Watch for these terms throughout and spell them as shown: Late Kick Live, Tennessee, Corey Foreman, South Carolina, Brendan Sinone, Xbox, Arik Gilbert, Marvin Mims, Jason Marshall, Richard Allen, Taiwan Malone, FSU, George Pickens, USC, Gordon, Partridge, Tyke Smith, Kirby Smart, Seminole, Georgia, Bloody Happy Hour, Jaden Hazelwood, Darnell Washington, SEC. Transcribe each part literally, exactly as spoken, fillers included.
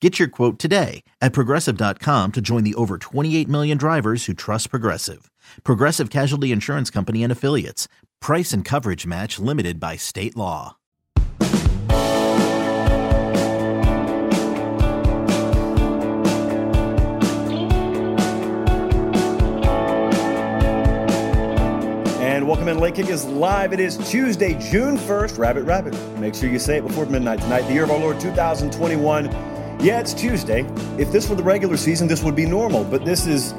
Get your quote today at Progressive dot com to join the over twenty-eight million drivers who trust Progressive. Progressive Casualty Insurance Company and Affiliates. Price and coverage match limited by state law. And welcome in. Late Kick is live. It is Tuesday, June first. Rabbit, rabbit. Make sure you say it before midnight tonight. The year of our Lord, two thousand twenty-one. Yeah, it's Tuesday. If this were the regular season, this would be normal, but this is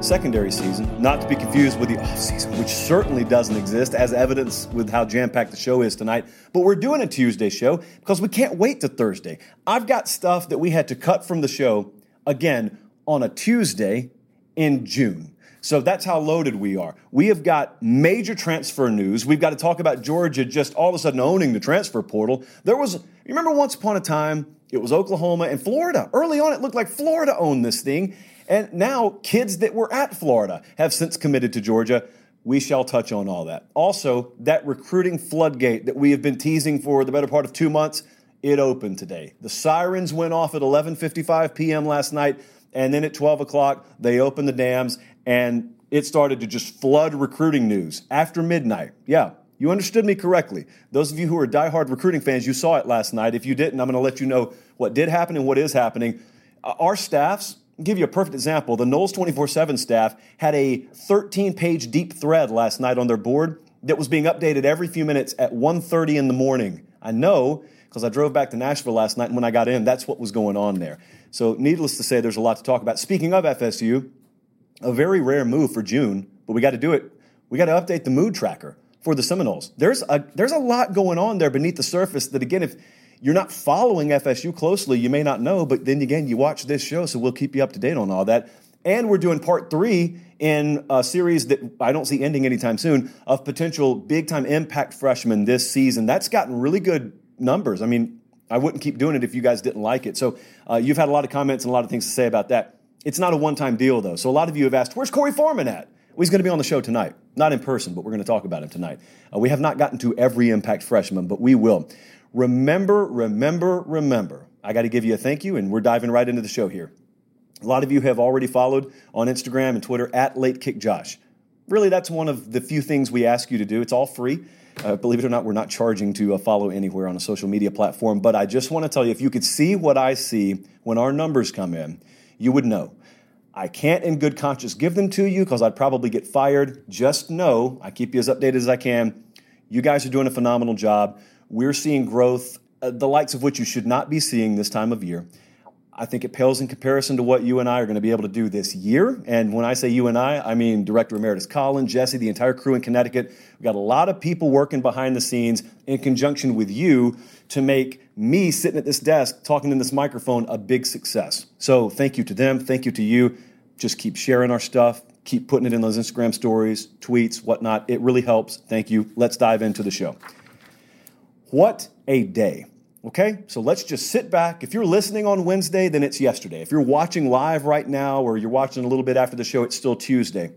secondary season, not to be confused with the off-season, which certainly doesn't exist, as evidence with how jam-packed the show is tonight. But we're doing a Tuesday show because we can't wait to Thursday. I've got stuff that we had to cut from the show, again, on a Tuesday in June. So that's how loaded we are. We have got major transfer news. We've got to talk about Georgia just all of a sudden owning the transfer portal. There was, you remember once upon a time, it was Oklahoma and Florida. Early on, it looked like Florida owned this thing. And now kids that were at Florida have since committed to Georgia. We shall touch on all that. Also, that recruiting floodgate that we have been teasing for the better part of two months, it opened today. The sirens went off at eleven fifty-five p.m. last night. And then at twelve o'clock, they opened the dams, and it started to just flood recruiting news after midnight. Yeah, you understood me correctly. Those of you who are diehard recruiting fans, you saw it last night. If you didn't, I'm going to let you know what did happen and what is happening. Our staffs, I'll give you a perfect example. The Noles two forty-seven staff had a thirteen-page deep thread last night on their board that was being updated every few minutes at one thirty in the morning. I know, because I drove back to Nashville last night, and when I got in, that's what was going on there. So needless to say, there's a lot to talk about. Speaking of F S U, a very rare move for June, but we got to do it. We got to update the mood tracker for the Seminoles. There's a there's a lot going on there beneath the surface that, again, if you're not following F S U closely, you may not know, but then again, you watch this show, so we'll keep you up to date on all that. And we're doing part three in a series that I don't see ending anytime soon of potential big-time impact freshmen this season. That's gotten really good numbers. I mean, I wouldn't keep doing it if you guys didn't like it. So uh, you've had a lot of comments and a lot of things to say about that. It's not a one-time deal, though. So a lot of you have asked, where's Corey Foreman at? Well, he's going to be on the show tonight. Not in person, but we're going to talk about him tonight. Uh, we have not gotten to every impact freshman, but we will. Remember, remember, remember. I got to give you a thank you, and we're diving right into the show here. A lot of you have already followed on Instagram and Twitter at LateKickJosh. Really, that's one of the few things we ask you to do. It's all free. Uh, believe it or not, we're not charging to uh, follow anywhere on a social media platform. But I just want to tell you, if you could see what I see when our numbers come in, you would know. I can't in good conscience give them to you because I'd probably get fired. Just know, I keep you as updated as I can. You guys are doing a phenomenal job. We're seeing growth, uh, the likes of which you should not be seeing this time of year. I think it pales in comparison to what you and I are going to be able to do this year. And when I say you and I, I mean Director Emeritus Colin, Jesse, the entire crew in Connecticut. We've got a lot of people working behind the scenes in conjunction with you to make me sitting at this desk talking in this microphone a big success. So thank you to them. Thank you to you. Just keep sharing our stuff. Keep putting it in those Instagram stories, tweets, whatnot. It really helps. Thank you. Let's dive into the show. What a day. Okay, so let's just sit back. If you're listening on Wednesday, then it's yesterday. If you're watching live right now or you're watching a little bit after the show, it's still Tuesday.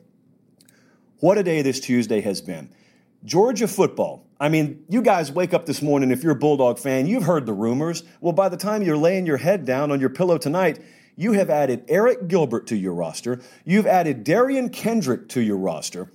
What a day this Tuesday has been. Georgia football. I mean, you guys wake up this morning, if you're a Bulldog fan, you've heard the rumors. Well, by the time you're laying your head down on your pillow tonight, you have added Arik Gilbert to your roster. You've added Derion Kendrick to your roster.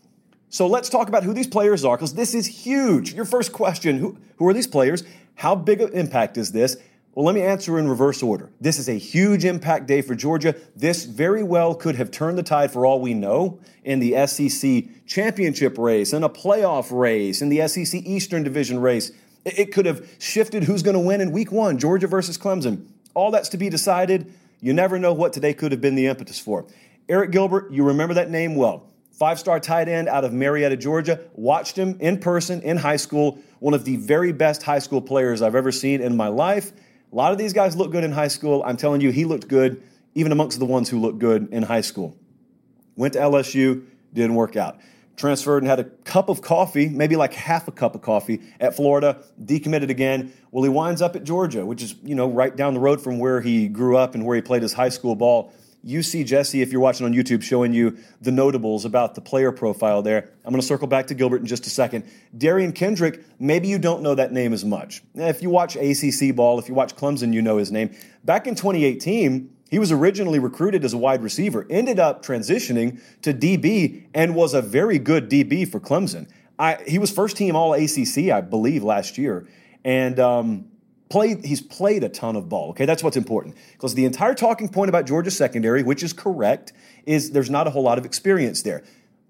So let's talk about who these players are, because this is huge. Your first question, who, who are these players? How big an impact is this? Well, let me answer in reverse order. This is a huge impact day for Georgia. This very well could have turned the tide, for all we know, in the S E C championship race, in a playoff race, in the S E C Eastern Division race. It could have shifted who's going to win in week one, Georgia versus Clemson. All that's to be decided. You never know what today could have been the impetus for. Arik Gilbert, you remember that name well. Five-star tight end out of Marietta, Georgia. Watched him in person in high school. One of the very best high school players I've ever seen in my life. A lot of these guys look good in high school. I'm telling you, he looked good, even amongst the ones who looked good in high school. Went to L S U, didn't work out. transferred and had a cup of coffee, maybe like half a cup of coffee at Florida, decommitted again. Well, he winds up at Georgia, which is, you know, right down the road from where he grew up and where he played his high school ball. You see Jesse, if you're watching on YouTube, showing you the notables about the player profile there. I'm going to circle back to Gilbert in just a second. Derion Kendrick, maybe you don't know that name as much. If you watch A C C ball, if you watch Clemson, you know his name. Back in twenty eighteen, he was originally recruited as a wide receiver, ended up transitioning to D B, and was a very good D B for Clemson. I, he was first team all A C C, I believe, last year. And um, played, he's played a ton of ball, okay? That's what's important. Because the entire talking point about Georgia secondary, which is correct, is there's not a whole lot of experience there.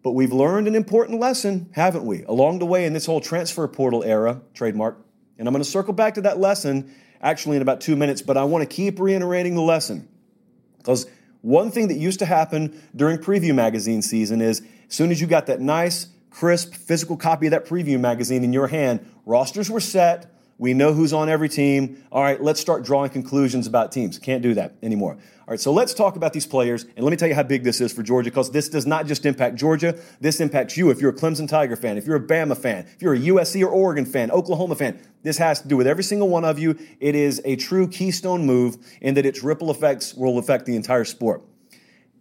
But we've learned an important lesson, haven't we, along the way in this whole transfer portal era, trademark. And I'm going to circle back to that lesson actually in about two minutes, but I want to keep reiterating the lesson. Because one thing that used to happen during preview magazine season is as soon as you got that nice, crisp, physical copy of that preview magazine in your hand, rosters were set, we know who's on every team, all right, let's start drawing conclusions about teams. Can't do that anymore. All right, so let's talk about these players, and let me tell you how big this is for Georgia, because this does not just impact Georgia, this impacts you if you're a Clemson Tiger fan, if you're a Bama fan, if you're a U S C or Oregon fan, Oklahoma fan. This has to do with every single one of you. It is a true keystone move in that its ripple effects will affect the entire sport.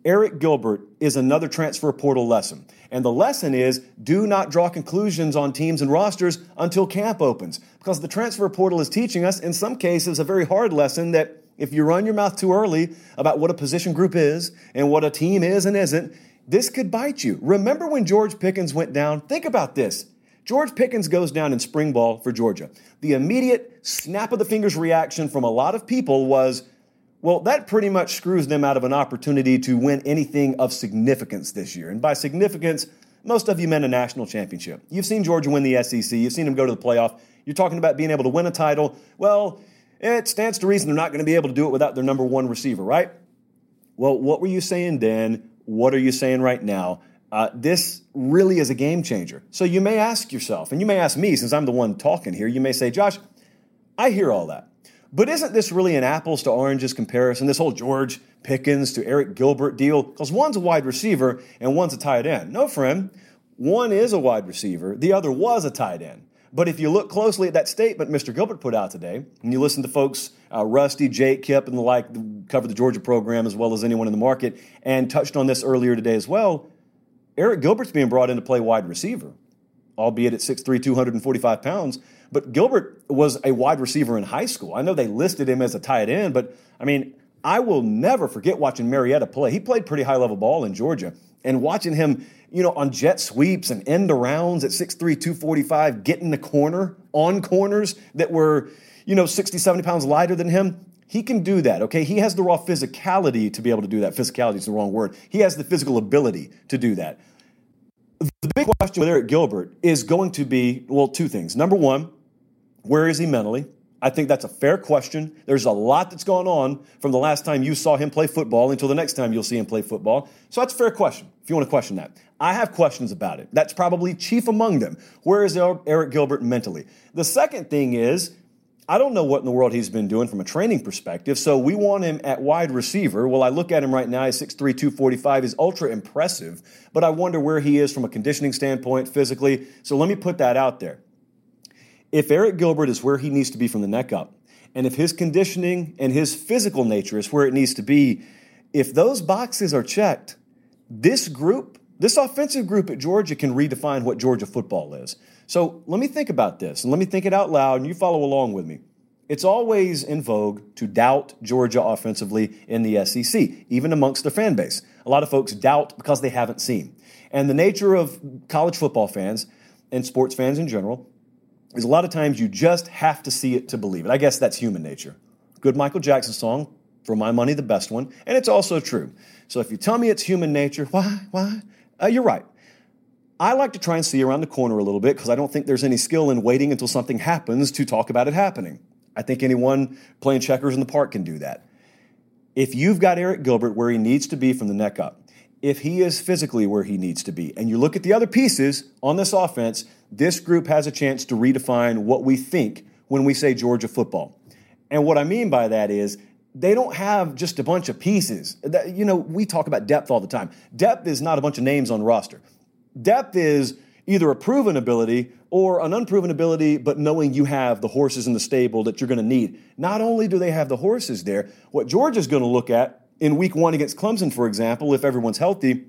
Arik Gilbert is another transfer portal lesson. And the lesson is do not draw conclusions on teams and rosters until camp opens. Because the transfer portal is teaching us, in some cases, a very hard lesson that if you run your mouth too early about what a position group is and what a team is and isn't, this could bite you. Remember when George Pickens went down? Think about this. George Pickens goes down in spring ball for Georgia. The immediate snap of the fingers reaction from a lot of people was, well, that pretty much screws them out of an opportunity to win anything of significance this year. And by significance, most of you meant a national championship. You've seen Georgia win the S E C. You've seen them go to the playoff. You're talking about being able to win a title. Well, it stands to reason they're not going to be able to do it without their number one receiver, right? Well, what were you saying then? What are you saying right now? Uh, this really is a game changer. So you may ask yourself, and you may ask me, since I'm the one talking here, you may say, Josh, I hear all that. But isn't this really an apples to oranges comparison, this whole George Pickens to Arik Gilbert deal? Because one's a wide receiver and one's a tight end. No, friend, one is a wide receiver. The other was a tight end. But if you look closely at that statement Mister Gilbert put out today, and you listen to folks, uh, Rusty, Jake, Kip, and the like, cover the Georgia program as well as anyone in the market, and touched on this earlier today as well, Arik Gilbert's being brought in to play wide receiver, albeit at six three, two hundred forty-five pounds. But Gilbert was a wide receiver in high school. I know they listed him as a tight end, but, I mean, I will never forget watching Marietta play. He played pretty high-level ball in Georgia. And watching him, you know, on jet sweeps and end-arounds at six three, two forty-five, getting the corner, on corners that were, you know, sixty, seventy pounds lighter than him. He can do that, okay? He has the raw physicality to be able to do that. Physicality is the wrong word. He has the physical ability to do that. The big question with Arik Gilbert is going to be, well, two things. Number one, where is he mentally? I think that's a fair question. There's a lot that's gone on from the last time you saw him play football until the next time you'll see him play football. So that's a fair question, if you want to question that. I have questions about it. That's probably chief among them. Where is Arik Gilbert mentally? The second thing is, I don't know what in the world he's been doing from a training perspective, so we want him at wide receiver. Well, I look at him right now, he's six three, two forty-five, he's ultra impressive, but I wonder where he is from a conditioning standpoint physically. So let me put that out there. If Arik Gilbert is where he needs to be from the neck up, and if his conditioning and his physical nature is where it needs to be, if those boxes are checked, this group, this offensive group at Georgia can redefine what Georgia football is. So let me think about this, and let me think it out loud, and you follow along with me. It's always in vogue to doubt Georgia offensively in the S E C, even amongst the fan base. A lot of folks doubt because they haven't seen. And the nature of college football fans and sports fans in general is a lot of times you just have to see it to believe it. I guess that's human nature. Good Michael Jackson song, for my money, the best one, and it's also true. So if you tell me it's human nature, why, why? Uh, you're right. I like to try and see around the corner a little bit because I don't think there's any skill in waiting until something happens to talk about it happening. I think anyone playing checkers in the park can do that. If you've got Arik Gilbert where he needs to be from the neck up, if he is physically where he needs to be, and you look at the other pieces on this offense, this group has a chance to redefine what we think when we say Georgia football. And what I mean by that is, they don't have just a bunch of pieces. You know, we talk about depth all the time. Depth is not a bunch of names on roster. Depth is either a proven ability or an unproven ability, but knowing you have the horses in the stable that you're going to need. Not only do they have the horses there, what Georgia's going to look at in week one against Clemson, for example, if everyone's healthy,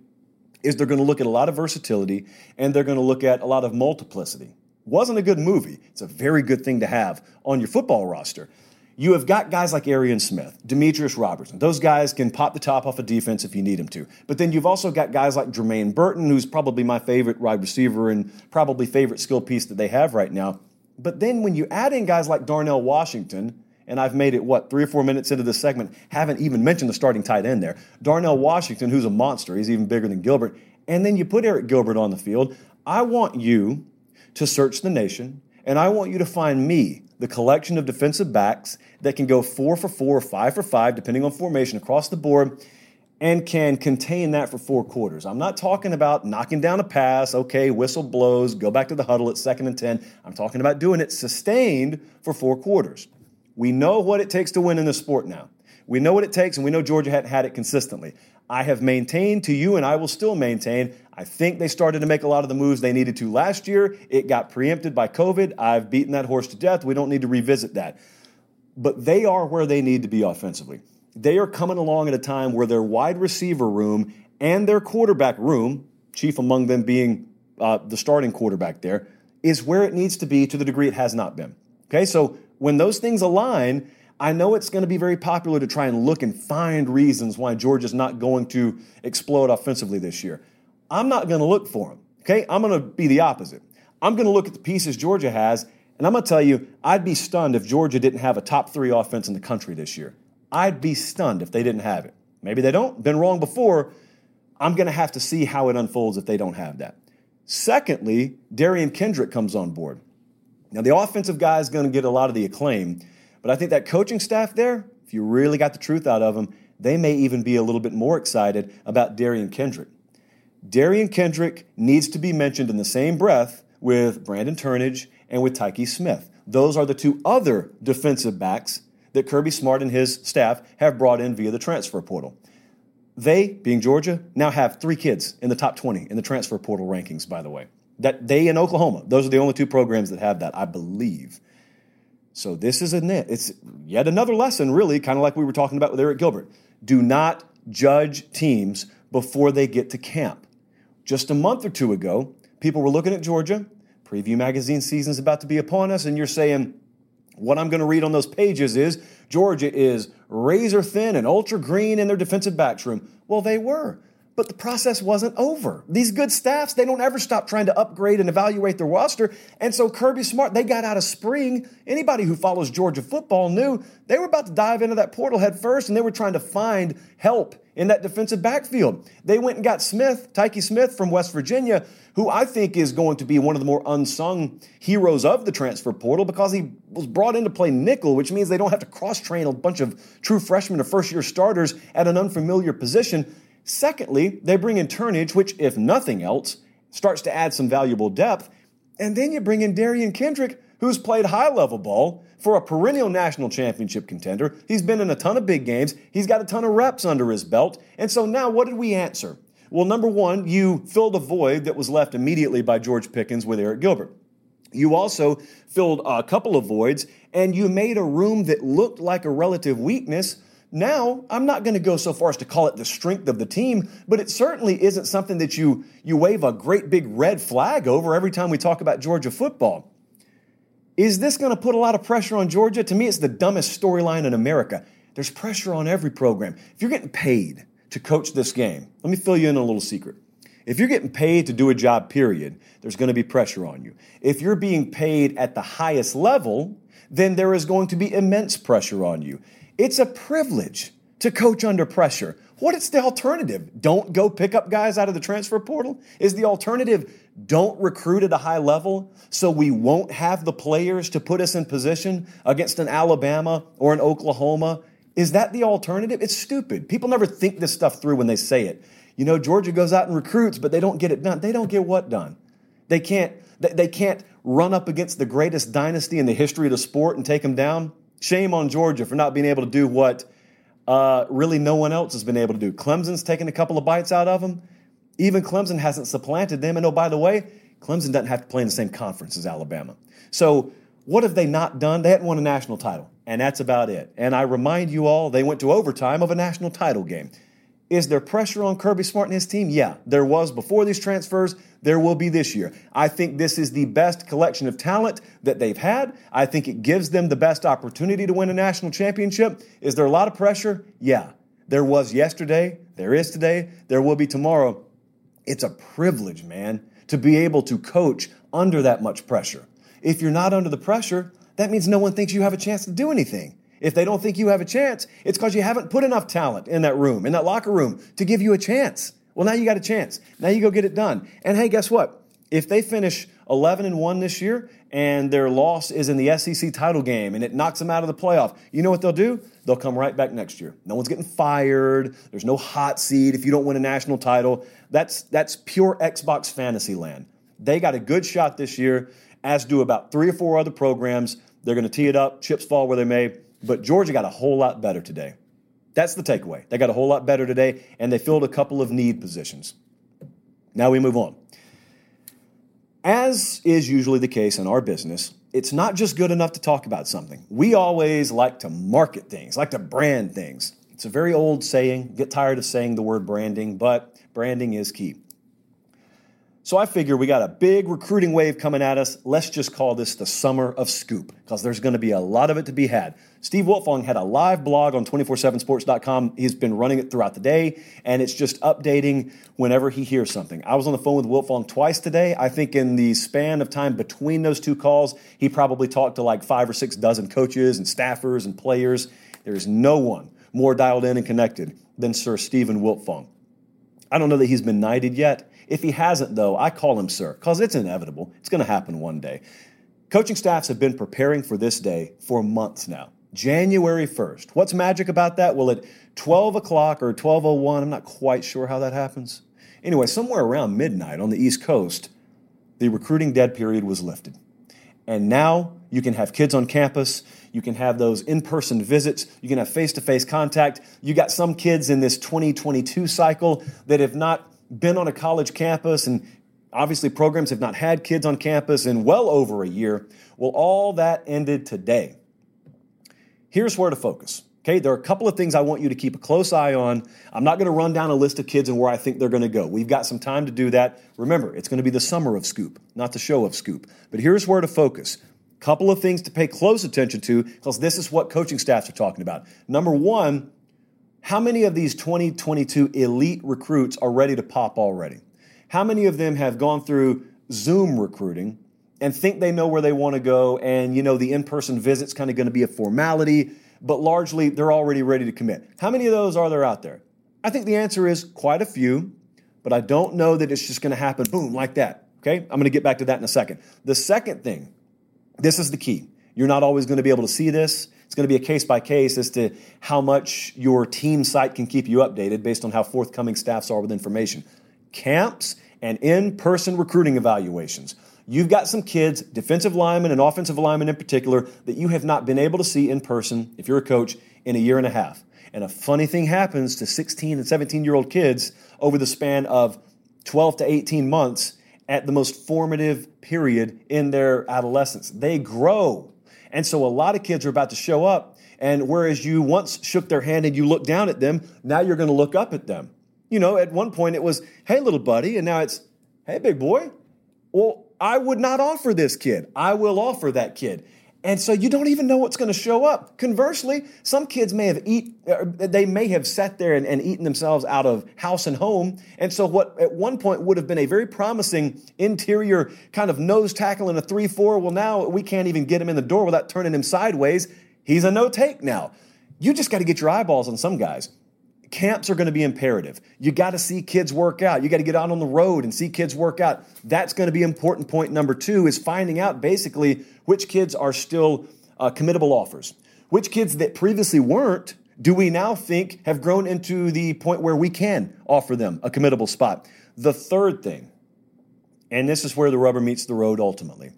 is they're going to look at a lot of versatility and they're going to look at a lot of multiplicity. Wasn't a good movie. It's a very good thing to have on your football roster. You have got guys like Arian Smith, Demetrius Robertson. Those guys can pop the top off a defense if you need them to. But then you've also got guys like Jermaine Burton, who's probably my favorite wide receiver and probably favorite skill piece that they have right now. But then when you add in guys like Darnell Washington, and I've made it, what, three or four minutes into this segment, haven't even mentioned the starting tight end there. Darnell Washington, who's a monster. He's even bigger than Gilbert. And then you put Arik Gilbert on the field. I want you to search the nation, and I want you to find me the collection of defensive backs that can go four for four, five for five, depending on formation across the board, and can contain that for four quarters. I'm not talking about knocking down a pass, okay, whistle blows, go back to the huddle at second and ten. I'm talking about doing it sustained for four quarters. We know what it takes to win in this sport now. We know what it takes, and we know Georgia hadn't had it consistently. I have maintained to you, and I will still maintain, I think they started to make a lot of the moves they needed to last year. It got preempted by COVID. I've beaten that horse to death. We don't need to revisit that. But they are where they need to be offensively. They are coming along at a time where their wide receiver room and their quarterback room, chief among them being uh, the starting quarterback there, is where it needs to be to the degree it has not been. Okay, so when those things align, I know it's going to be very popular to try and look and find reasons why Georgia's not going to explode offensively this year. I'm not going to look for them, okay? I'm going to be the opposite. I'm going to look at the pieces Georgia has, and I'm going to tell you, I'd be stunned if Georgia didn't have a top three offense in the country this year. I'd be stunned if they didn't have it. Maybe they don't. Been wrong before. I'm going to have to see how it unfolds if they don't have that. Secondly, Derion Kendrick comes on board. Now, the offensive guy is going to get a lot of the acclaim, but I think that coaching staff there, if you really got the truth out of them, they may even be a little bit more excited about Derion Kendrick. Derion Kendrick needs to be mentioned in the same breath with Brandon Turnage and with Tyke Smith. Those are the two other defensive backs that Kirby Smart and his staff have brought in via the transfer portal. They, being Georgia, now have three kids in the top twenty in the transfer portal rankings, by the way. That they and Oklahoma, those are the only two programs that have that, I believe. So this is a it's yet another lesson, really, kind of like we were talking about with Arik Gilbert. Do not judge teams before they get to camp. Just a month or two ago, people were looking at Georgia. Preview magazine season's about to be upon us, and you're saying, what I'm going to read on those pages is Georgia is razor thin and ultra green in their defensive backs room. Well, they were. But the process wasn't over. These good staffs, they don't ever stop trying to upgrade and evaluate their roster. And so Kirby Smart, they got out of spring. Anybody who follows Georgia football knew they were about to dive into that portal head first, and they were trying to find help in that defensive backfield. They went and got Smith, Tyke Smith from West Virginia, who I think is going to be one of the more unsung heroes of the transfer portal because he was brought in to play nickel, which means they don't have to cross-train a bunch of true freshmen or first-year starters at an unfamiliar position. Secondly, they bring in Turnage, which, if nothing else, starts to add some valuable depth. And then you bring in Derion Kendrick, who's played high-level ball for a perennial national championship contender. He's been in a ton of big games. He's got a ton of reps under his belt. And so now what did we answer? Well, number one, you filled a void that was left immediately by George Pickens with Arik Gilbert. You also filled a couple of voids, and you made a room that looked like a relative weakness. Now, I'm not going to go so far as to call it the strength of the team, but it certainly isn't something that you, you wave a great big red flag over every time we talk about Georgia football. Is this going to put a lot of pressure on Georgia? To me, it's the dumbest storyline in America. There's pressure on every program. If you're getting paid to coach this game, let me fill you in on a little secret. If you're getting paid to do a job, period, there's going to be pressure on you. If you're being paid at the highest level, then there is going to be immense pressure on you. It's a privilege to coach under pressure. What is the alternative? Don't go pick up guys out of the transfer portal? Is the alternative don't recruit at a high level so we won't have the players to put us in position against an Alabama or an Oklahoma? Is that the alternative? It's stupid. People never think this stuff through when they say it. You know, Georgia goes out and recruits, but they don't get it done. They don't get what done? They can't, they can't run up against the greatest dynasty in the history of the sport and take them down? Shame on Georgia for not being able to do what uh, really no one else has been able to do. Clemson's taken a couple of bites out of them. Even Clemson hasn't supplanted them. And oh, by the way, Clemson doesn't have to play in the same conference as Alabama. So what have they not done? They hadn't won a national title, and that's about it. And I remind you all, they went to overtime of a national title game. Is there pressure on Kirby Smart and his team? Yeah, there was before these transfers. There will be this year. I think this is the best collection of talent that they've had. I think it gives them the best opportunity to win a national championship. Is there a lot of pressure? Yeah, there was yesterday. There is today. There will be tomorrow. It's a privilege, man, to be able to coach under that much pressure. If you're not under the pressure, that means no one thinks you have a chance to do anything. If they don't think you have a chance, it's because you haven't put enough talent in that room, in that locker room, to give you a chance. Well, now you got a chance. Now you go get it done. And hey, guess what? If they finish eleven and one this year and their loss is in the S E C title game and it knocks them out of the playoff, you know what they'll do? They'll come right back next year. No one's getting fired. There's no hot seat if you don't win a national title. That's, that's pure Xbox fantasy land. They got a good shot this year, as do about three or four other programs. They're going to tee it up. Chips fall where they may. But Georgia got a whole lot better today. That's the takeaway. They got a whole lot better today, and they filled a couple of need positions. Now we move on. As is usually the case in our business, it's not just good enough to talk about something. We always like to market things, like to brand things. It's a very old saying. Get tired of saying the word branding, but branding is key. So I figure we got a big recruiting wave coming at us. Let's just call this the summer of scoop, because there's going to be a lot of it to be had. Steve Wiltfong had a live blog on two four seven sports dot com. He's been running it throughout the day, and it's just updating whenever he hears something. I was on the phone with Wiltfong twice today. I think in the span of time between those two calls, he probably talked to like five or six dozen coaches and staffers and players. There's no one more dialed in and connected than Sir Stephen Wiltfong. I don't know that he's been knighted yet. If he hasn't, though, I call him sir, because it's inevitable. It's going to happen one day. Coaching staffs have been preparing for this day for months now. January first. What's magic about that? Well, at twelve o'clock or twelve oh one, I'm not quite sure how that happens. Anyway, somewhere around midnight on the East Coast, the recruiting dead period was lifted. And now you can have kids on campus. You can have those in-person visits. You can have face-to-face contact. You got some kids in this twenty twenty-two cycle that have not been on a college campus, and obviously programs have not had kids on campus in well over a year. Well, all that ended today. Here's where to focus. Okay, there are a couple of things I want you to keep a close eye on. I'm not going to run down a list of kids and where I think they're going to go. We've got some time to do that. Remember, it's going to be the summer of scoop, not the show of scoop. But here's where to focus. Couple of things to pay close attention to, because this is what coaching staffs are talking about. Number one, how many of these twenty twenty-two elite recruits are ready to pop already? How many of them have gone through Zoom recruiting and think they know where they want to go, and, you know, the in-person visit's kind of going to be a formality, but largely they're already ready to commit? How many of those are there out there? I think the answer is quite a few, but I don't know that it's just going to happen, boom, like that, okay? I'm going to get back to that in a second. The second thing, this is the key. You're not always going to be able to see this. It's going to be a case by case as to how much your team site can keep you updated based on how forthcoming staffs are with information. Camps and in-person recruiting evaluations. You've got some kids, defensive linemen and offensive linemen in particular, that you have not been able to see in person, if you're a coach, in a year and a half. And a funny thing happens to sixteen and seventeen-year-old kids over the span of twelve to eighteen months at the most formative period in their adolescence. They grow. And so a lot of kids are about to show up, and whereas you once shook their hand and you looked down at them, now you're going to look up at them. You know, at one point it was, hey, little buddy, and now it's, hey, big boy. Well, I would not offer this kid. I will offer that kid. And so you don't even know what's going to show up. Conversely, some kids may have eat, they may have sat there and, and eaten themselves out of house and home. And so what at one point would have been a very promising interior kind of nose tackle in a three four, well, now we can't even get him in the door without turning him sideways. He's a no-take now. You just got to get your eyeballs on some guys. Camps are going to be imperative. You got to see kids work out. You got to get out on the road and see kids work out. That's going to be important. Point number two is finding out basically which kids are still uh, committable offers. Which kids that previously weren't, do we now think have grown into the point where we can offer them a committable spot? The third thing, and this is where the rubber meets the road ultimately,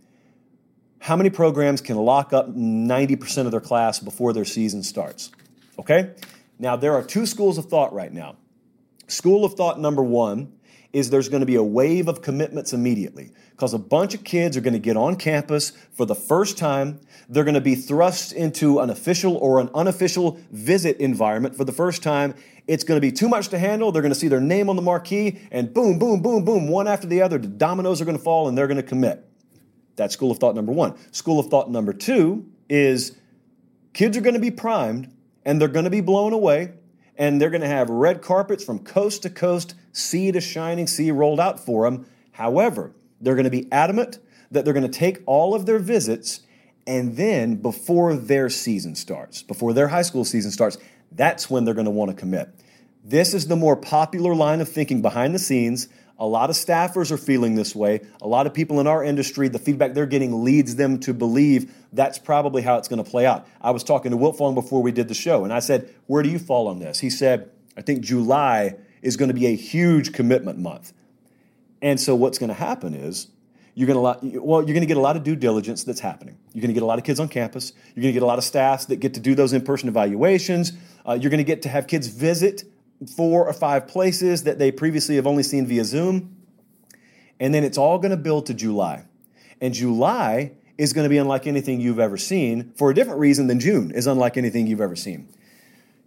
how many programs can lock up ninety percent of their class before their season starts? Okay? Now, there are two schools of thought right now. School of thought number one is there's going to be a wave of commitments immediately because a bunch of kids are going to get on campus for the first time. They're going to be thrust into an official or an unofficial visit environment for the first time. It's going to be too much to handle. They're going to see their name on the marquee, and boom, boom, boom, boom, one after the other, the dominoes are going to fall, and they're going to commit. That's school of thought number one. School of thought number two is kids are going to be primed, and they're going to be blown away, and they're going to have red carpets from coast to coast, sea to shining sea rolled out for them. However, they're going to be adamant that they're going to take all of their visits, and then before their season starts, before their high school season starts, that's when they're going to want to commit. This is the more popular line of thinking behind the scenes. A lot of staffers are feeling this way. A lot of people in our industry, the feedback they're getting leads them to believe that's probably how it's going to play out. I was talking to Wiltfong before we did the show, and I said, where do you fall on this? He said, I think July is going to be a huge commitment month. And so what's going to happen is you're going to well, you're going to get a lot of due diligence that's happening. You're going to get a lot of kids on campus. You're going to get a lot of staffs that get to do those in-person evaluations. Uh, you're going to get to have kids visit four or five places that they previously have only seen via Zoom. And then it's all going to build to July. And July is going to be unlike anything you've ever seen for a different reason than June is unlike anything you've ever seen.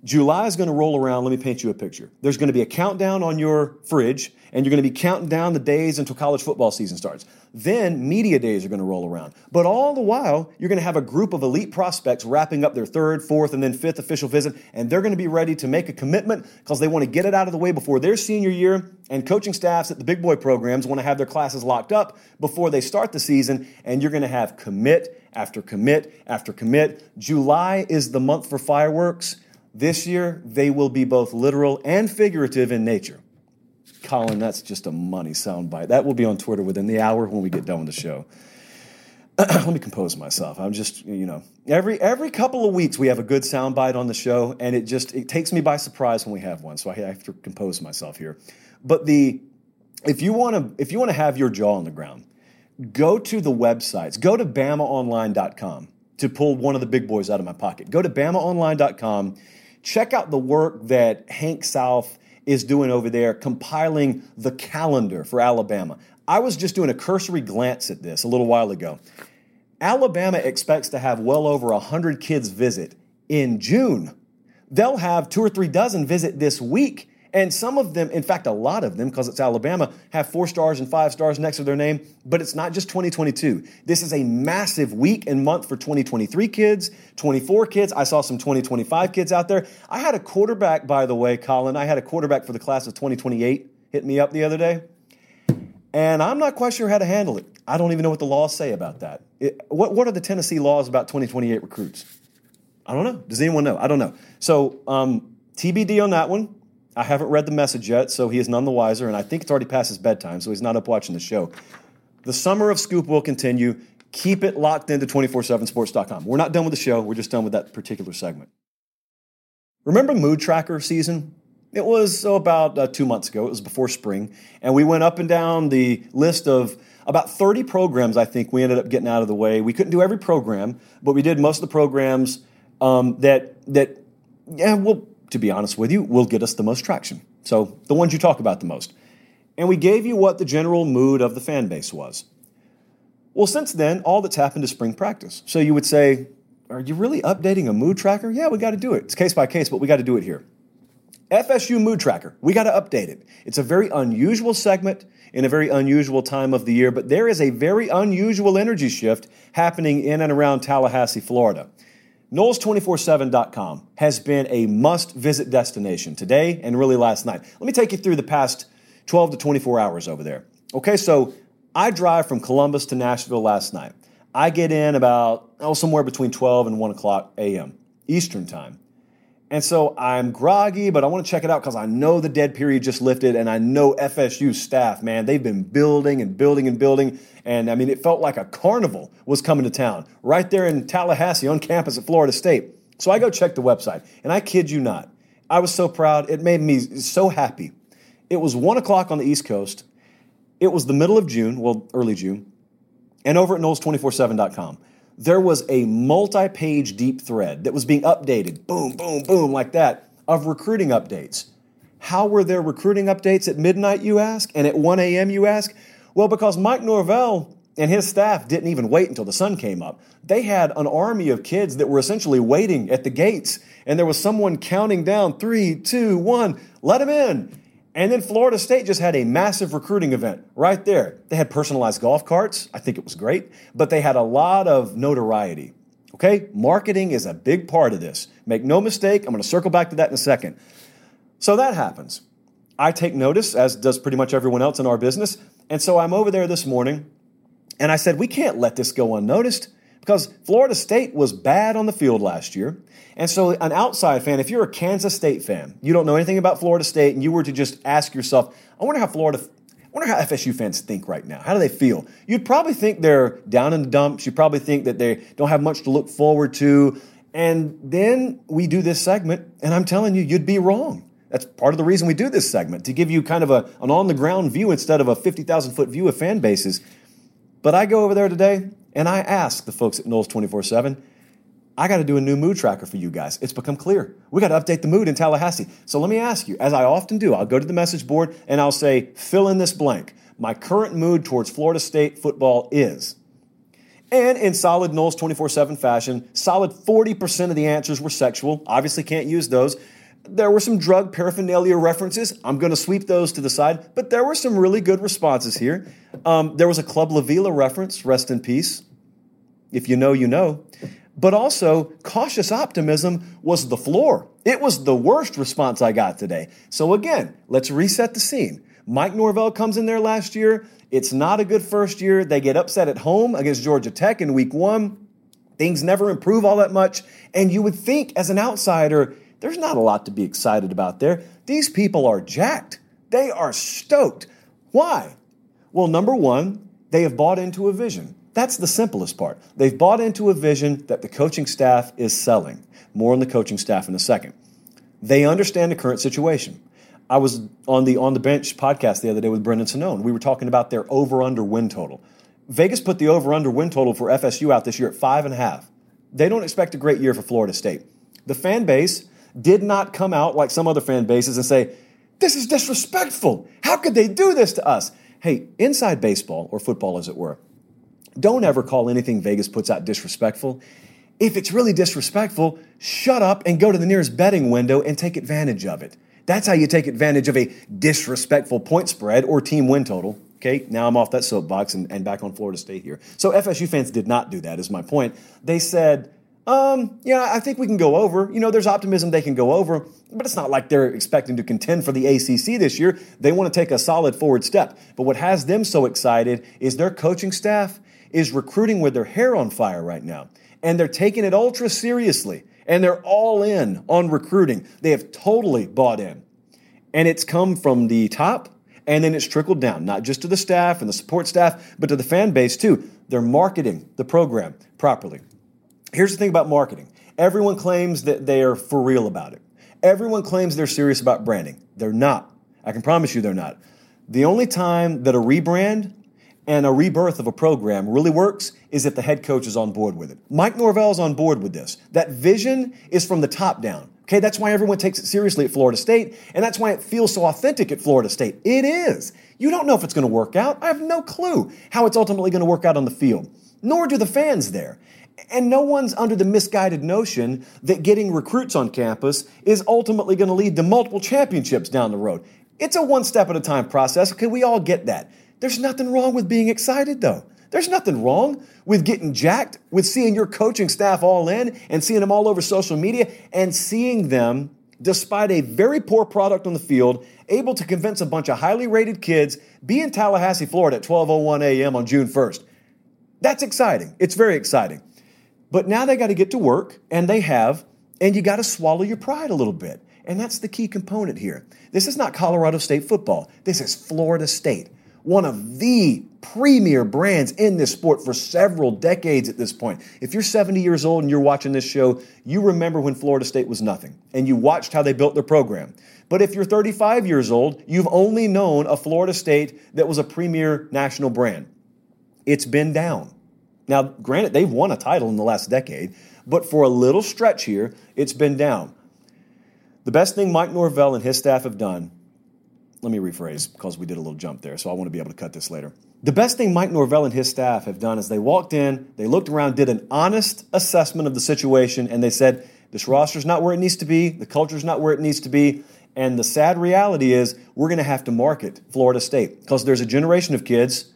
July is going to roll around. Let me paint you a picture. There's going to be a countdown on your fridge, and you're going to be counting down the days until college football season starts. Then media days are going to roll around. But all the while, you're going to have a group of elite prospects wrapping up their third, fourth, and then fifth official visit, and they're going to be ready to make a commitment because they want to get it out of the way before their senior year, and coaching staffs at the big boy programs want to have their classes locked up before they start the season, and you're going to have commit after commit after commit. July is the month for fireworks. This year, they will be both literal and figurative in nature. Colin, that's just a money soundbite. That will be on Twitter within the hour when we get done with the show. Let me compose myself. I'm just, you know, every every couple of weeks we have a good soundbite on the show, and it just it takes me by surprise when we have one. So I have to compose myself here. But the if you want to if you want to have your jaw on the ground, go to the websites. Go to Bama Online dot com to pull one of the big boys out of my pocket. Go to Bama Online dot com. Check out the work that Hank South is doing over there, compiling the calendar for Alabama. I was just doing a cursory glance at this a little while ago. Alabama expects to have well over one hundred kids visit in June. They'll have two or three dozen visit this week. And some of them, in fact, a lot of them, because it's Alabama, have four stars and five stars next to their name. But it's not just twenty twenty-two. This is a massive week and month for twenty twenty-three kids, twenty-four kids. I saw some twenty twenty-five kids out there. I had a quarterback, by the way, Colin. I had a quarterback for the class of twenty twenty-eight hit me up the other day. And I'm not quite sure how to handle it. I don't even know what the laws say about that. It, what, what are the Tennessee laws about twenty twenty-eight recruits? I don't know. Does anyone know? I don't know. So um, T B D on that one. I haven't read the message yet, so he is none the wiser, and I think it's already past his bedtime, so he's not up watching the show. The summer of Scoop will continue. Keep it locked into two four seven sports dot com. We're not done with the show. We're just done with that particular segment. Remember Mood Tracker season? It was about uh, two months ago. It was before spring, and we went up and down the list of about thirty programs, I think, we ended up getting out of the way. We couldn't do every program, but we did most of the programs um, that, that, yeah, we'll... to be honest with you, will get us the most traction. So the ones you talk about the most. And we gave you what the general mood of the fan base was. Well, since then, all that's happened is spring practice. So you would say, are you really updating a mood tracker? Yeah, we got to do it. It's case by case, but we got to do it here. F S U mood tracker. We got to update it. It's a very unusual segment in a very unusual time of the year, but there is a very unusual energy shift happening in and around Tallahassee, Florida. Noles two four seven dot com has been a must-visit destination today and really last night. Let me take you through the past twelve to twenty-four hours over there. Okay, so I drive from Columbus to Nashville last night. I get in about, oh, somewhere between twelve and one o'clock a.m. Eastern time. And so I'm groggy, but I want to check it out because I know the dead period just lifted, and I know F S U staff, man, they've been building and building and building. And, I mean, it felt like a carnival was coming to town right there in Tallahassee on campus at Florida State. So I go check the website, and I kid you not, I was so proud. It made me so happy. It was one o'clock on the East Coast. It was the middle of June, well, early June, and over at Noles two four seven dot com. There was a multi-page deep thread that was being updated, boom, boom, boom, like that, of recruiting updates. How were their recruiting updates at midnight, you ask, and at one a.m., you ask? Well, because Mike Norvell and his staff didn't even wait until the sun came up. They had an army of kids that were essentially waiting at the gates, and there was someone counting down, three, two, one, let them in. And then Florida State just had a massive recruiting event right there. They had personalized golf carts. I think it was great. But they had a lot of notoriety. Okay? Marketing is a big part of this. Make no mistake. I'm going to circle back to that in a second. So that happens. I take notice, as does pretty much everyone else in our business. And so I'm over there this morning, and I said, we can't let this go unnoticed because Florida State was bad on the field last year. And so an outside fan, if you're a Kansas State fan, you don't know anything about Florida State, and you were to just ask yourself, I wonder how Florida, I wonder how F S U fans think right now. How do they feel? You'd probably think they're down in the dumps. You probably think that they don't have much to look forward to. And then we do this segment, and I'm telling you, you'd be wrong. That's part of the reason we do this segment, to give you kind of a, an on-the-ground view instead of a fifty thousand foot view of fan bases. But I go over there today, and I ask the folks at Noles two forty-seven, I got to do a new mood tracker for you guys. It's become clear. We got to update the mood in Tallahassee. So let me ask you, as I often do, I'll go to the message board, and I'll say, fill in this blank. My current mood towards Florida State football is... And in solid Noles two forty-seven fashion, solid forty percent of the answers were sexual. Obviously can't use those. There were some drug paraphernalia references. I'm going to sweep those to the side. But there were some really good responses here. Um, there was a Club La Villa reference, rest in peace. If you know, you know. But also, cautious optimism was the floor. It was the worst response I got today. So again, let's reset the scene. Mike Norvell comes in there last year. It's not a good first year. They get upset at home against Georgia Tech in week one. Things never improve all that much. And you would think, as an outsider, there's not a lot to be excited about there. These people are jacked. They are stoked. Why? Well, number one, they have bought into a vision. That's the simplest part. They've bought into a vision that the coaching staff is selling. More on the coaching staff in a second. They understand the current situation. I was on the On the Bench podcast the other day with Brendan Sinone. We were talking about their over-under win total. Vegas put the over-under win total for F S U out this year at five and a half. They don't expect a great year for Florida State. The fan base did not come out like some other fan bases and say, this is disrespectful. How could they do this to us? Hey, inside baseball, or football as it were, don't ever call anything Vegas puts out disrespectful. If it's really disrespectful, shut up and go to the nearest betting window and take advantage of it. That's how you take advantage of a disrespectful point spread or team win total. Okay, now I'm off that soapbox and, and back on Florida State here. So F S U fans did not do that, is my point. They said... Um, yeah, I think we can go over. You know, there's optimism they can go over, but it's not like they're expecting to contend for the A C C this year. They want to take a solid forward step. But what has them so excited is their coaching staff is recruiting with their hair on fire right now. And they're taking it ultra seriously. And they're all in on recruiting. They have totally bought in. And it's come from the top, and then it's trickled down, not just to the staff and the support staff, but to the fan base too. They're marketing the program properly. Here's the thing about marketing. Everyone claims that they are for real about it. Everyone claims they're serious about branding. They're not. I can promise you they're not. The only time that a rebrand and a rebirth of a program really works is if the head coach is on board with it. Mike Norvell is on board with this. That vision is from the top down. Okay, that's why everyone takes it seriously at Florida State, and that's why it feels so authentic at Florida State. It is. You don't know if it's going to work out. I have no clue how it's ultimately going to work out on the field, nor do the fans there. And no one's under the misguided notion that getting recruits on campus is ultimately going to lead to multiple championships down the road. It's a one step at a time process. Okay, we all get that. There's nothing wrong with being excited, though. There's nothing wrong with getting jacked, with seeing your coaching staff all in and seeing them all over social media and seeing them, despite a very poor product on the field, able to convince a bunch of highly rated kids, be in Tallahassee, Florida at twelve oh one a.m. on June first. That's exciting. It's very exciting. But now they got to get to work, and they have, and you got to swallow your pride a little bit. And that's the key component here. This is not Colorado State football. This is Florida State, one of the premier brands in this sport for several decades at this point. If you're seventy years old and you're watching this show, you remember when Florida State was nothing, and you watched how they built their program. But if you're thirty-five years old, you've only known a Florida State that was a premier national brand. It's been down. Now, granted, they've won a title in the last decade, but for a little stretch here, it's been down. The best thing Mike Norvell and his staff have done, let me rephrase because we did a little jump there, so I want to be able to cut this later. The best thing Mike Norvell and his staff have done is they walked in, they looked around, did an honest assessment of the situation, and they said, this roster's not where it needs to be, the culture's not where it needs to be, and the sad reality is we're going to have to market Florida State because there's a generation of kids,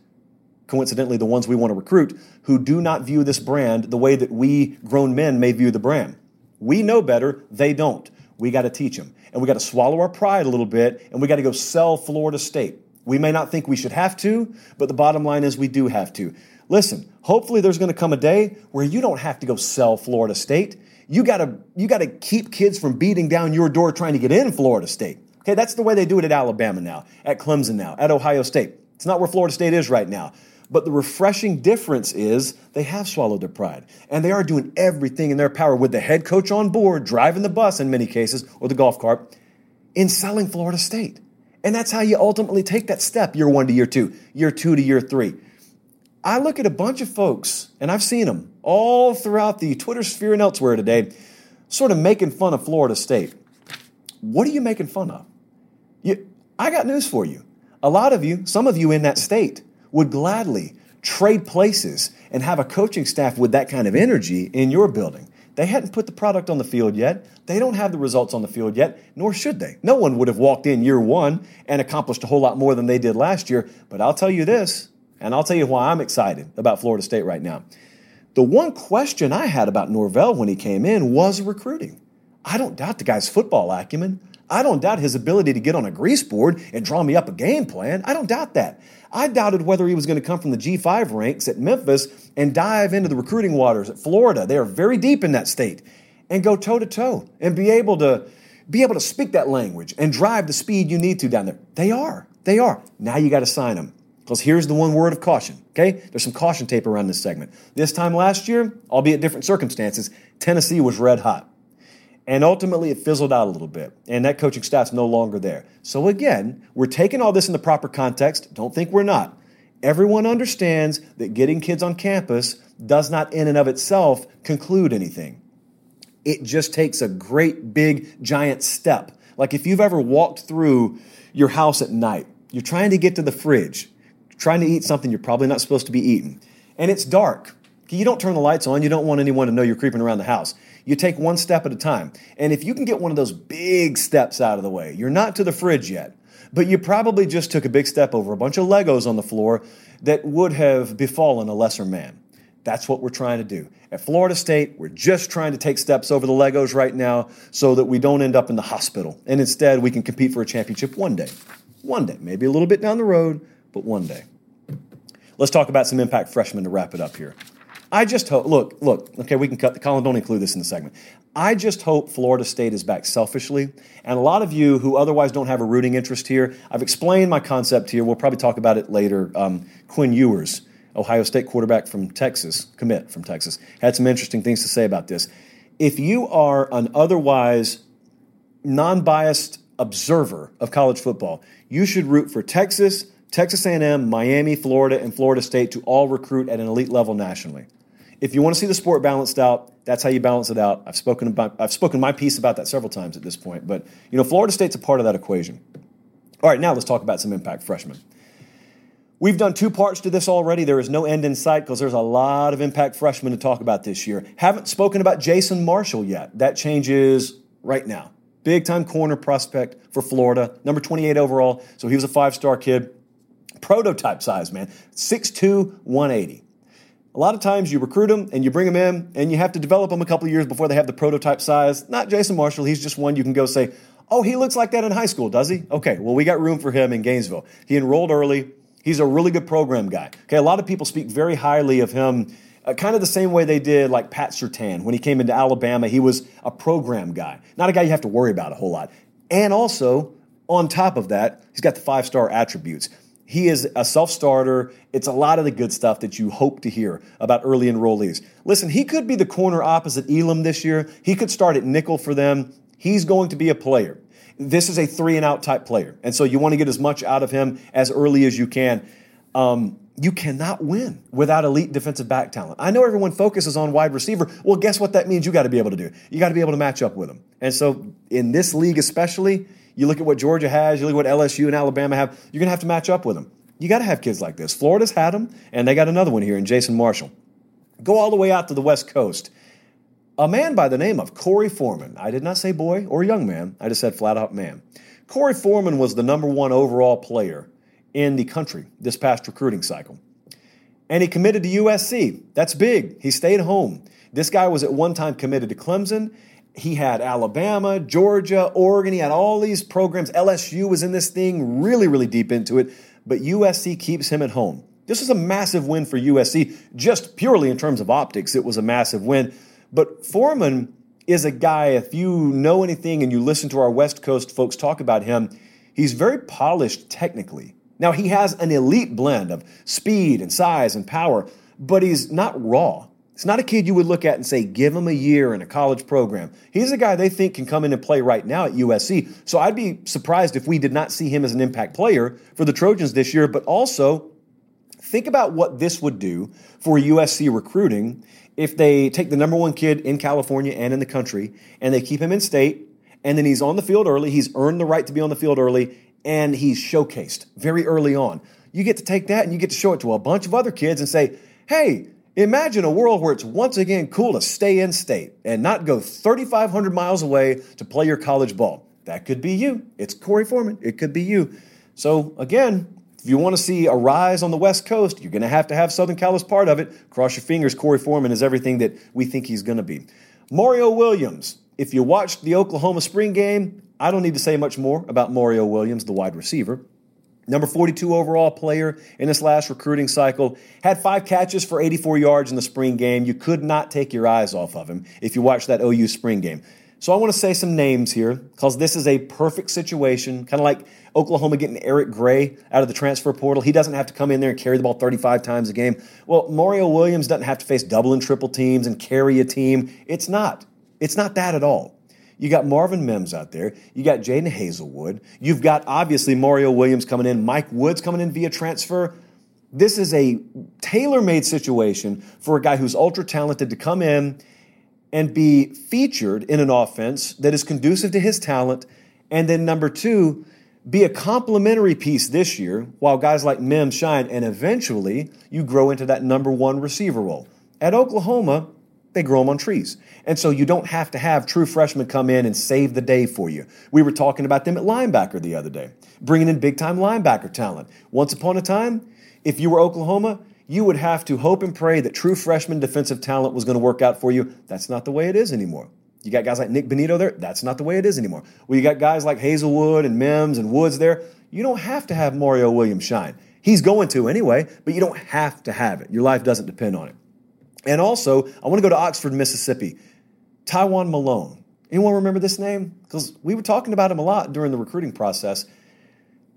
coincidentally the ones we want to recruit, who do not view this brand the way that we grown men may view the brand. We know better, they don't. We got to teach them, and we got to swallow our pride a little bit, and we got to go sell Florida State. We may not think we should have to, but the bottom line is we do have to. Listen, hopefully there's going to come a day where you don't have to go sell Florida State. You got to you got to keep kids from beating down your door trying to get in Florida State. Okay, that's the way they do it at Alabama now, at Clemson now, at Ohio State. It's not where Florida State is right now. But the refreshing difference is they have swallowed their pride, and they are doing everything in their power with the head coach on board, driving the bus in many cases, or the golf cart, in selling Florida State. And that's how you ultimately take that step year one to year two, year two to year three. I look at a bunch of folks, and I've seen them all throughout the Twitter sphere and elsewhere today, sort of making fun of Florida State. What are you making fun of? You, I got news for you. A lot of you, some of you in that state, would gladly trade places and have a coaching staff with that kind of energy in your building. They hadn't put the product on the field yet. They don't have the results on the field yet, nor should they. No one would have walked in year one and accomplished a whole lot more than they did last year. But I'll tell you this, and I'll tell you why I'm excited about Florida State right now. The one question I had about Norvell when he came in was recruiting. I don't doubt the guy's football acumen. I don't doubt his ability to get on a grease board and draw me up a game plan. I don't doubt that. I doubted whether he was going to come from the G five ranks at Memphis and dive into the recruiting waters at Florida. They are very deep in that state, and go toe-to-toe and be able to be able to speak that language and drive the speed you need to down there. They are. They are. Now you got to sign them, because here's the one word of caution, okay? There's some caution tape around this segment. This time last year, albeit different circumstances, Tennessee was red hot. And ultimately, it fizzled out a little bit, and that coaching staff's no longer there. So again, we're taking all this in the proper context. Don't think we're not. Everyone understands that getting kids on campus does not in and of itself conclude anything. It just takes a great, big, giant step. Like if you've ever walked through your house at night, you're trying to get to the fridge, trying to eat something you're probably not supposed to be eating, and it's dark. You don't turn the lights on. You don't want anyone to know you're creeping around the house. You take one step at a time. And if you can get one of those big steps out of the way, you're not to the fridge yet, but you probably just took a big step over a bunch of Legos on the floor that would have befallen a lesser man. That's what we're trying to do. At Florida State, we're just trying to take steps over the Legos right now so that we don't end up in the hospital. And instead, we can compete for a championship one day. One day, maybe a little bit down the road, but one day. Let's talk about some impact freshmen to wrap it up here. I just hope, look, look, okay, we can cut the column, don't include this in the segment. I just hope Florida State is back selfishly. And a lot of you who otherwise don't have a rooting interest here, I've explained my concept here. We'll probably talk about it later. Um, Quinn Ewers, Ohio State quarterback from Texas, commit from Texas, had some interesting things to say about this. If you are an otherwise non-biased observer of college football, you should root for Texas, Texas A and M, Miami, Florida, and Florida State to all recruit at an elite level nationally. If you want to see the sport balanced out, that's how you balance it out. I've spoken about, I've spoken my piece about that several times at this point, but you know, Florida State's a part of that equation. All right, now let's talk about some impact freshmen. We've done two parts to this already. There is no end in sight because there's a lot of impact freshmen to talk about this year. Haven't spoken about Jason Marshall yet. That changes right now. Big-time corner prospect for Florida, number twenty-eight overall. So he was a five-star kid. Prototype size, man. six two, one eighty. A lot of times you recruit them and you bring them in and you have to develop them a couple of years before they have the prototype size. Not Jason Marshall. He's just one you can go say, oh, he looks like that in high school, does he? Okay, well, we got room for him in Gainesville. He enrolled early. He's a really good program guy. Okay, a lot of people speak very highly of him, uh, kind of the same way they did like Pat Surtain. When he came into Alabama, he was a program guy, not a guy you have to worry about a whole lot. And also, on top of that, he's got the five-star attributes. He is a self-starter. It's a lot of the good stuff that you hope to hear about early enrollees. Listen, he could be the corner opposite Elam this year. He could start at nickel for them. He's going to be a player. This is a three-and-out type player, and so you want to get as much out of him as early as you can. Um, you cannot win without elite defensive back talent. I know everyone focuses on wide receiver. Well, guess what that means you got to be able to do? You got to be able to match up with them. And so in this league especially, you look at what Georgia has, you look at what L S U and Alabama have, you're going to have to match up with them. You got to have kids like this. Florida's had them, and they got another one here in Jason Marshall. Go all the way out to the West Coast. A man by the name of Corey Foreman. I did not say boy or young man. I just said flat-out man. Corey Foreman was the number one overall player in the country this past recruiting cycle. And he committed to U S C. That's big. He stayed home. This guy was at one time committed to Clemson. He had Alabama, Georgia, Oregon. He had all these programs. L S U was in this thing, really, really deep into it. But U S C keeps him at home. This was a massive win for U S C, just purely in terms of optics. It was a massive win. But Foreman is a guy, if you know anything and you listen to our West Coast folks talk about him, he's very polished technically. Now, he has an elite blend of speed and size and power, but he's not raw. It's not a kid you would look at and say, give him a year in a college program. He's a guy they think can come in and play right now at U S C. So I'd be surprised if we did not see him as an impact player for the Trojans this year. But also, think about what this would do for U S C recruiting if they take the number one kid in California and in the country, and they keep him in state, and then he's on the field early. He's earned the right to be on the field early. And he's showcased very early on. You get to take that and you get to show it to a bunch of other kids and say, hey, imagine a world where it's once again cool to stay in state and not go thirty-five hundred miles away to play your college ball. That could be you. It's Corey Foreman. It could be you. So again, if you want to see a rise on the West Coast, you're going to have to have Southern Cal as part of it. Cross your fingers, Corey Foreman is everything that we think he's going to be. Mario Williams. If you watched the Oklahoma spring game, I don't need to say much more about Mario Williams, the wide receiver. Number forty-two overall player in this last recruiting cycle. Had five catches for eighty-four yards in the spring game. You could not take your eyes off of him if you watched that O U spring game. So I want to say some names here because this is a perfect situation, kind of like Oklahoma getting Eric Gray out of the transfer portal. He doesn't have to come in there and carry the ball thirty-five times a game. Well, Mario Williams doesn't have to face double and triple teams and carry a team. It's not. It's not that at all. You got Marvin Mims out there. You got Jaden Hazelwood. You've got, obviously, Mario Williams coming in. Mike Woods coming in via transfer. This is a tailor-made situation for a guy who's ultra-talented to come in and be featured in an offense that is conducive to his talent. And then, number two, be a complementary piece this year while guys like Mims shine. And eventually, you grow into that number one receiver role. At Oklahoma, they grow them on trees. And so you don't have to have true freshmen come in and save the day for you. We were talking about them at linebacker the other day, bringing in big-time linebacker talent. Once upon a time, if you were Oklahoma, you would have to hope and pray that true freshman defensive talent was going to work out for you. That's not the way it is anymore. You got guys like Nick Benito there. That's not the way it is anymore. Well, you got guys like Hazelwood and Mims and Woods there. You don't have to have Mario Williams shine. He's going to anyway, but you don't have to have it. Your life doesn't depend on it. And also, I want to go to Oxford, Mississippi. Taiwan Malone. Anyone remember this name? Because we were talking about him a lot during the recruiting process.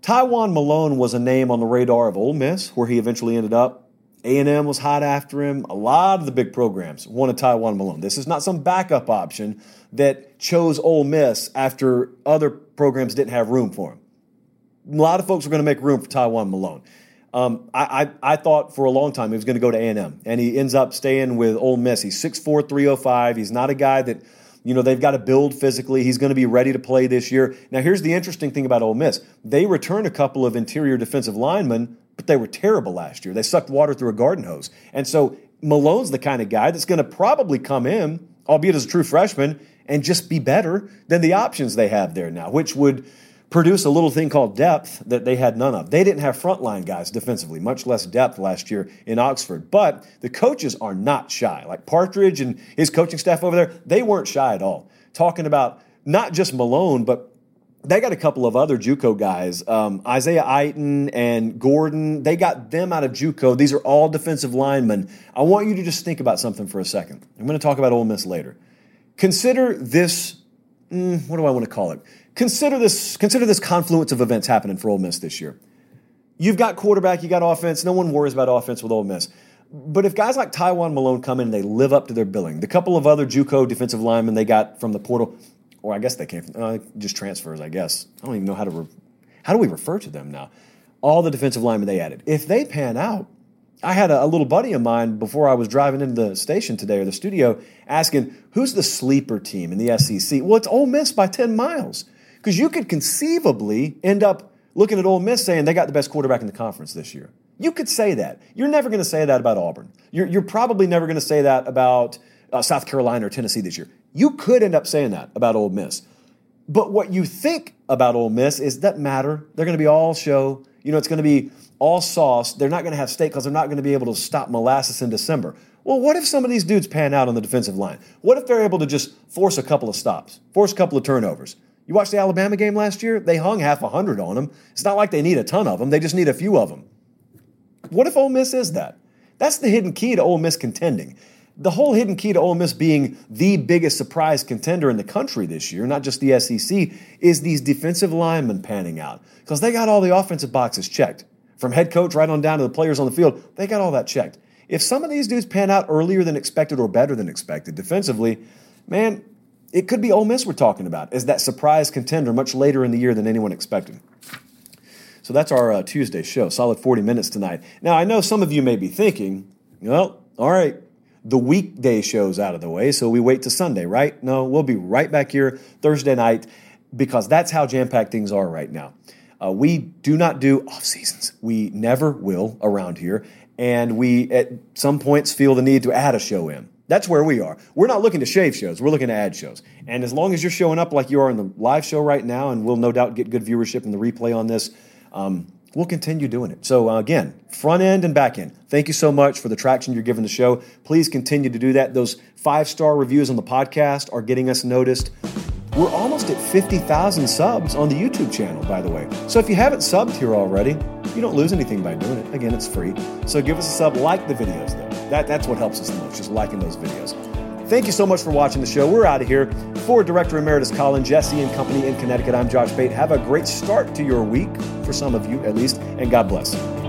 Taiwan Malone was a name on the radar of Ole Miss, where he eventually ended up. A and M was hot after him. A lot of the big programs wanted Taiwan Malone. This is not some backup option that chose Ole Miss after other programs didn't have room for him. A lot of folks were going to make room for Taiwan Malone. Um, I, I I thought for a long time he was going to go to A and M, and he ends up staying with Ole Miss. He's six foot four, three oh five. He's not a guy that, you know, they've got to build physically. He's going to be ready to play this year. Now, here's the interesting thing about Ole Miss. They returned a couple of interior defensive linemen, but they were terrible last year. They sucked water through a garden hose. And so Malone's the kind of guy that's going to probably come in, albeit as a true freshman, and just be better than the options they have there now, which would produce a little thing called depth that they had none of. They didn't have frontline guys defensively, much less depth last year in Oxford. But the coaches are not shy. Like Partridge and his coaching staff over there, they weren't shy at all. Talking about not just Malone, but they got a couple of other JUCO guys, um, Isaiah Eiten and Gordon. They got them out of JUCO. These are all defensive linemen. I want you to just think about something for a second. I'm going to talk about Ole Miss later. Consider this, mm, what do I want to call it? Consider this consider this confluence of events happening for Ole Miss this year. You've got quarterback, you got offense. No one worries about offense with Ole Miss. But if guys like Taiwan Malone come in and they live up to their billing, the couple of other JUCO defensive linemen they got from the portal, or I guess they came from, uh, just transfers, I guess. I don't even know how to, re- how do we refer to them now? all the defensive linemen they added. If they pan out, I had a, a little buddy of mine before I was driving into the station today or the studio asking, who's the sleeper team in the S E C? Well, it's Ole Miss by ten miles, because you could conceivably end up looking at Ole Miss saying they got the best quarterback in the conference this year. You could say that. You're never going to say that about Auburn. You're, you're probably never going to say that about uh, South Carolina or Tennessee this year. You could end up saying that about Ole Miss. But what you think about Ole Miss is that matter. They're going to be all show. You know, it's going to be all sauce. They're not going to have steak because they're not going to be able to stop molasses in December. Well, what if some of these dudes pan out on the defensive line? What if they're able to just force a couple of stops, force a couple of turnovers? You watched the Alabama game last year? They hung half a hundred on them. It's not like they need a ton of them. They just need a few of them. What if Ole Miss is that? That's the hidden key to Ole Miss contending. The whole hidden key to Ole Miss being the biggest surprise contender in the country this year, not just the S E C, is these defensive linemen panning out. Because they got all the offensive boxes checked. From head coach right on down to the players on the field, they got all that checked. If some of these dudes pan out earlier than expected or better than expected defensively, man, it could be Ole Miss we're talking about as that surprise contender much later in the year than anyone expected. So that's our uh, Tuesday show, solid forty minutes tonight. Now, I know some of you may be thinking, well, all right, the weekday show's out of the way, so we wait to Sunday, right? No, we'll be right back here Thursday night because that's how jam-packed things are right now. Uh, we do not do off-seasons. We never will around here, and we at some points feel the need to add a show in. That's where we are. We're not looking to shave shows. We're looking to add shows. And as long as you're showing up like you are in the live show right now, and we'll no doubt get good viewership in the replay on this, um, we'll continue doing it. So, uh, again, front end and back end, thank you so much for the traction you're giving the show. Please continue to do that. Those five-star reviews on the podcast are getting us noticed. We're almost at fifty thousand subs on the YouTube channel, by the way. So if you haven't subbed here already, you don't lose anything by doing it. Again, it's free. So give us a sub. Like the videos, though. That, that's what helps us the most, just liking those videos. Thank you so much for watching the show. We're out of here. For Director Emeritus Colin, Jesse and Company in Connecticut, I'm Josh Bate. Have a great start to your week, for some of you at least, and God bless.